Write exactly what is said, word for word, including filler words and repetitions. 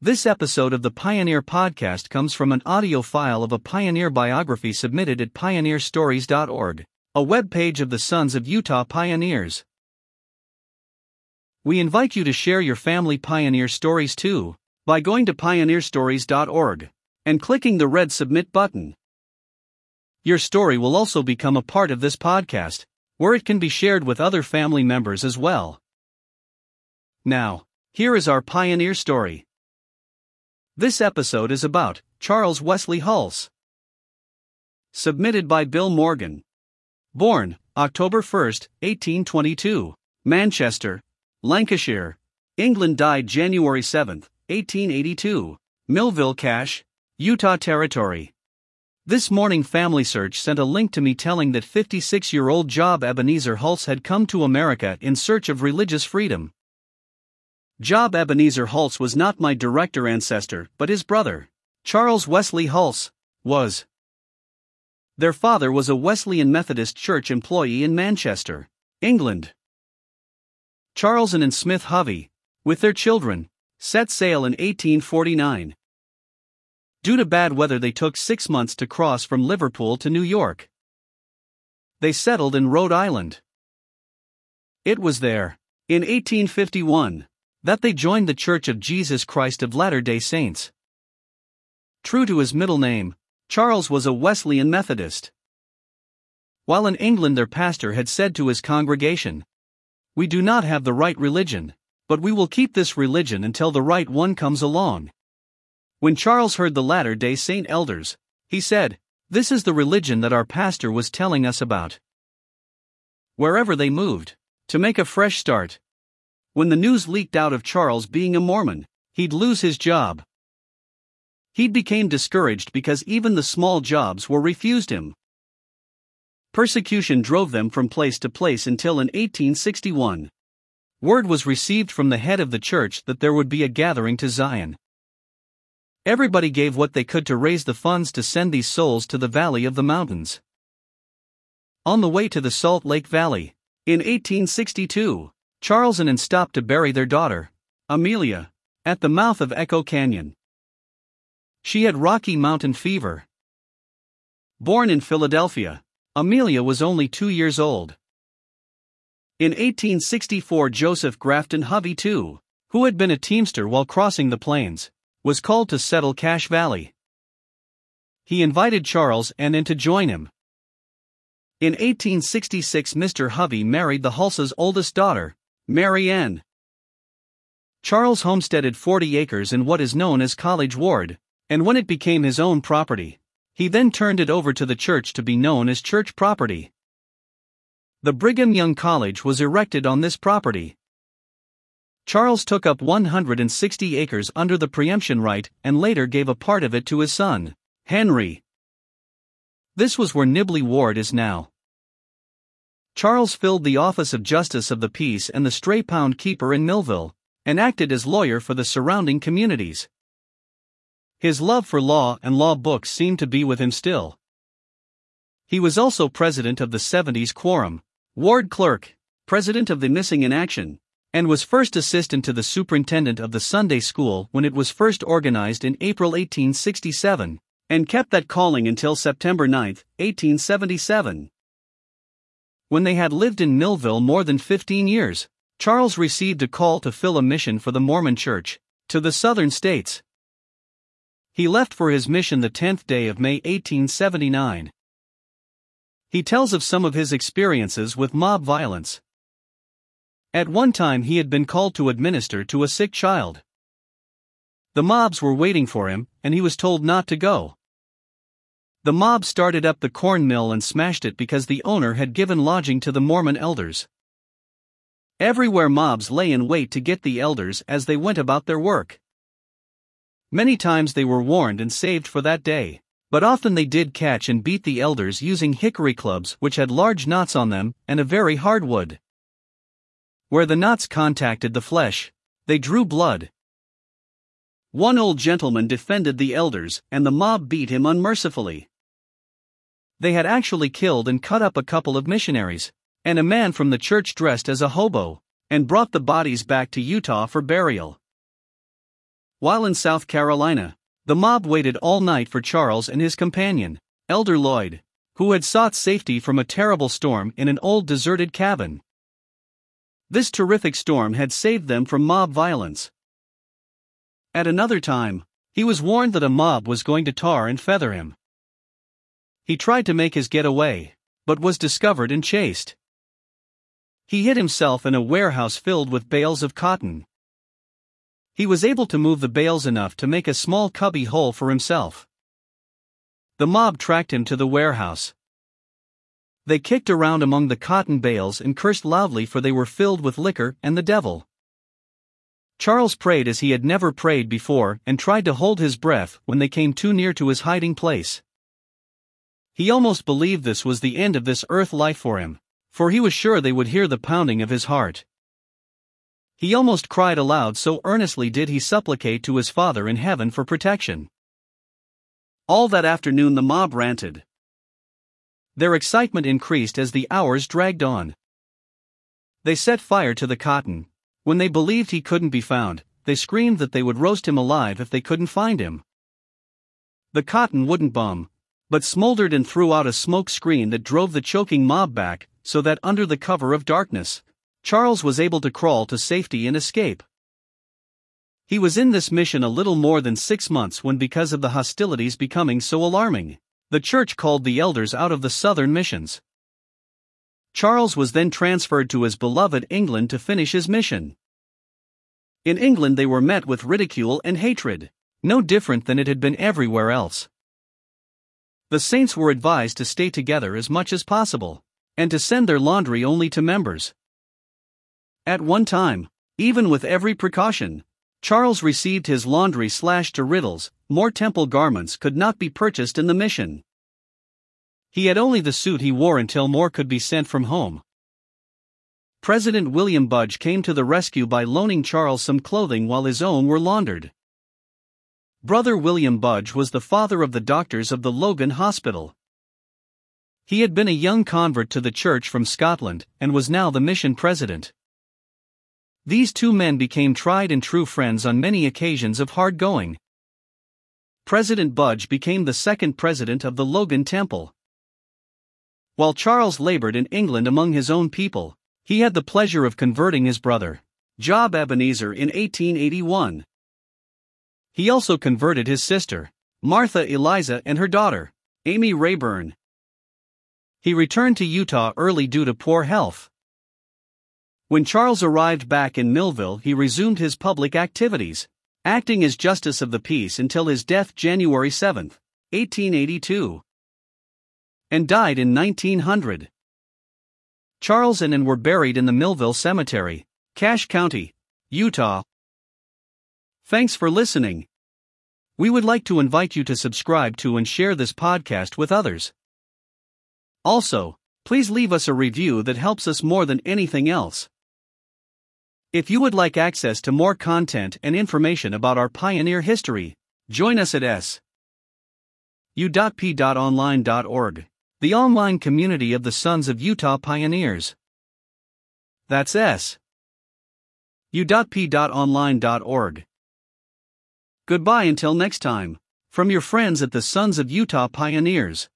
This episode of the Pioneer Podcast comes from an audio file of a pioneer biography submitted at pioneer stories dot org, a webpage of the Sons of Utah Pioneers. We invite you to share your family pioneer stories too, by going to pioneer stories dot org and clicking the red Submit button. Your story will also become a part of this podcast, where it can be shared with other family members as well. Now, here is our pioneer story. This episode is about Charles Wesley Hulse. Submitted by Bill Morgan. Born October first, eighteen twenty-two, Manchester, Lancashire, England. Died January seventh, eighteen eighty-two, Millville, Cache, Utah Territory. This morning FamilySearch sent a link to me telling that fifty-six-year-old Job Ebenezer Hulse had come to America in search of religious freedom. Job Ebenezer Hulse was not my director ancestor, but his brother, Charles Wesley Hulse, was. Their father was a Wesleyan Methodist Church employee in Manchester, England. Charles and Smith Hovey, with their children, set sail in eighteen forty-nine. Due to bad weather, they took six months to cross from Liverpool to New York. They settled in Rhode Island. It was there, in eighteen fifty-one, that they joined the Church of Jesus Christ of Latter-day Saints. True to his middle name, Charles was a Wesleyan Methodist. While in England, their pastor had said to his congregation, "We do not have the right religion, but we will keep this religion until the right one comes along." When Charles heard the Latter-day Saint elders, he said, "This is the religion that our pastor was telling us about." Wherever they moved, to make a fresh start. When the news leaked out of Charles being a Mormon, he'd lose his job. He became discouraged because even the small jobs were refused him. Persecution drove them from place to place until in eighteen sixty-one. Word was received from the head of the church that there would be a gathering to Zion. Everybody gave what they could to raise the funds to send these souls to the Valley of the Mountains. On the way to the Salt Lake Valley, in eighteen sixty-two, Charles and Ann stopped to bury their daughter, Amelia, at the mouth of Echo Canyon. She had Rocky Mountain fever. Born in Philadelphia, Amelia was only two years old. In eighteen sixty-four, Joseph Grafton Hovey the Second, who had been a teamster while crossing the plains, was called to settle Cache Valley. He invited Charles and Ann to join him. In eighteen sixty-six, Mister Hovey married the Hulse's oldest daughter, Mary Ann. Charles homesteaded forty acres in what is known as College Ward, and when it became his own property, he then turned it over to the church to be known as church property. The Brigham Young College was erected on this property. Charles took up one hundred sixty acres under the preemption right and later gave a part of it to his son, Henry. This was where Nibley Ward is now. Charles filled the office of Justice of the Peace and the Stray Pound Keeper in Millville, and acted as lawyer for the surrounding communities. His love for law and law books seemed to be with him still. He was also president of the Seventies Quorum, ward clerk, president of the Missing in Action, and was first assistant to the superintendent of the Sunday school when it was first organized in April eighteen sixty-seven, and kept that calling until September ninth, eighteen seventy-seven. When they had lived in Millville more than fifteen years, Charles received a call to fill a mission for the Mormon Church to the southern states. He left for his mission the tenth day of May eighteen seventy-nine. He tells of some of his experiences with mob violence. At one time he had been called to administer to a sick child. The mobs were waiting for him, and he was told not to go. The mob started up the corn mill and smashed it because the owner had given lodging to the Mormon elders. Everywhere mobs lay in wait to get the elders as they went about their work. Many times they were warned and saved for that day, but often they did catch and beat the elders using hickory clubs which had large knots on them and a very hard wood. Where the knots contacted the flesh, they drew blood. One old gentleman defended the elders, and the mob beat him unmercifully. They had actually killed and cut up a couple of missionaries, and a man from the church dressed as a hobo, and brought the bodies back to Utah for burial. While in South Carolina, the mob waited all night for Charles and his companion, Elder Lloyd, who had sought safety from a terrible storm in an old deserted cabin. This terrific storm had saved them from mob violence. At another time, he was warned that a mob was going to tar and feather him. He tried to make his getaway, but was discovered and chased. He hid himself in a warehouse filled with bales of cotton. He was able to move the bales enough to make a small cubby hole for himself. The mob tracked him to the warehouse. They kicked around among the cotton bales and cursed loudly, for they were filled with liquor and the devil. Charles prayed as he had never prayed before and tried to hold his breath when they came too near to his hiding place. He almost believed this was the end of this earth life for him, for he was sure they would hear the pounding of his heart. He almost cried aloud, so earnestly did he supplicate to his Father in heaven for protection. All that afternoon the mob ranted. Their excitement increased as the hours dragged on. They set fire to the cotton. When they believed he couldn't be found, they screamed that they would roast him alive if they couldn't find him. The cotton wouldn't bum, but smoldered and threw out a smoke screen that drove the choking mob back, so that under the cover of darkness, Charles was able to crawl to safety and escape. He was in this mission a little more than six months when, because of the hostilities becoming so alarming, the church called the elders out of the southern missions. Charles was then transferred to his beloved England to finish his mission. In England they were met with ridicule and hatred, no different than it had been everywhere else. The saints were advised to stay together as much as possible, and to send their laundry only to members. At one time, even with every precaution, Charles received his laundry slashed to riddles. More temple garments could not be purchased in the mission. He had only the suit he wore until more could be sent from home. President William Budge came to the rescue by loaning Charles some clothing while his own were laundered. Brother William Budge was the father of the doctors of the Logan Hospital. He had been a young convert to the church from Scotland and was now the mission president. These two men became tried and true friends on many occasions of hard going. President Budge became the second president of the Logan Temple. While Charles labored in England among his own people, he had the pleasure of converting his brother, Job Ebenezer, in eighteen eighty-one. He also converted his sister, Martha Eliza, and her daughter, Amy Rayburn. He returned to Utah early due to poor health. When Charles arrived back in Millville, he resumed his public activities, acting as justice of the peace until his death January seventh, eighteen eighty-two, and died in nineteen hundred. Charles and Ann were buried in the Millville Cemetery, Cache County, Utah. Thanks for listening. We would like to invite you to subscribe to and share this podcast with others. Also, please leave us a review that helps us more than anything else. If you would like access to more content and information about our pioneer history, join us at S U P online dot org, the online community of the Sons of Utah Pioneers. That's S U P online dot org. Goodbye until next time, from your friends at the Sons of Utah Pioneers.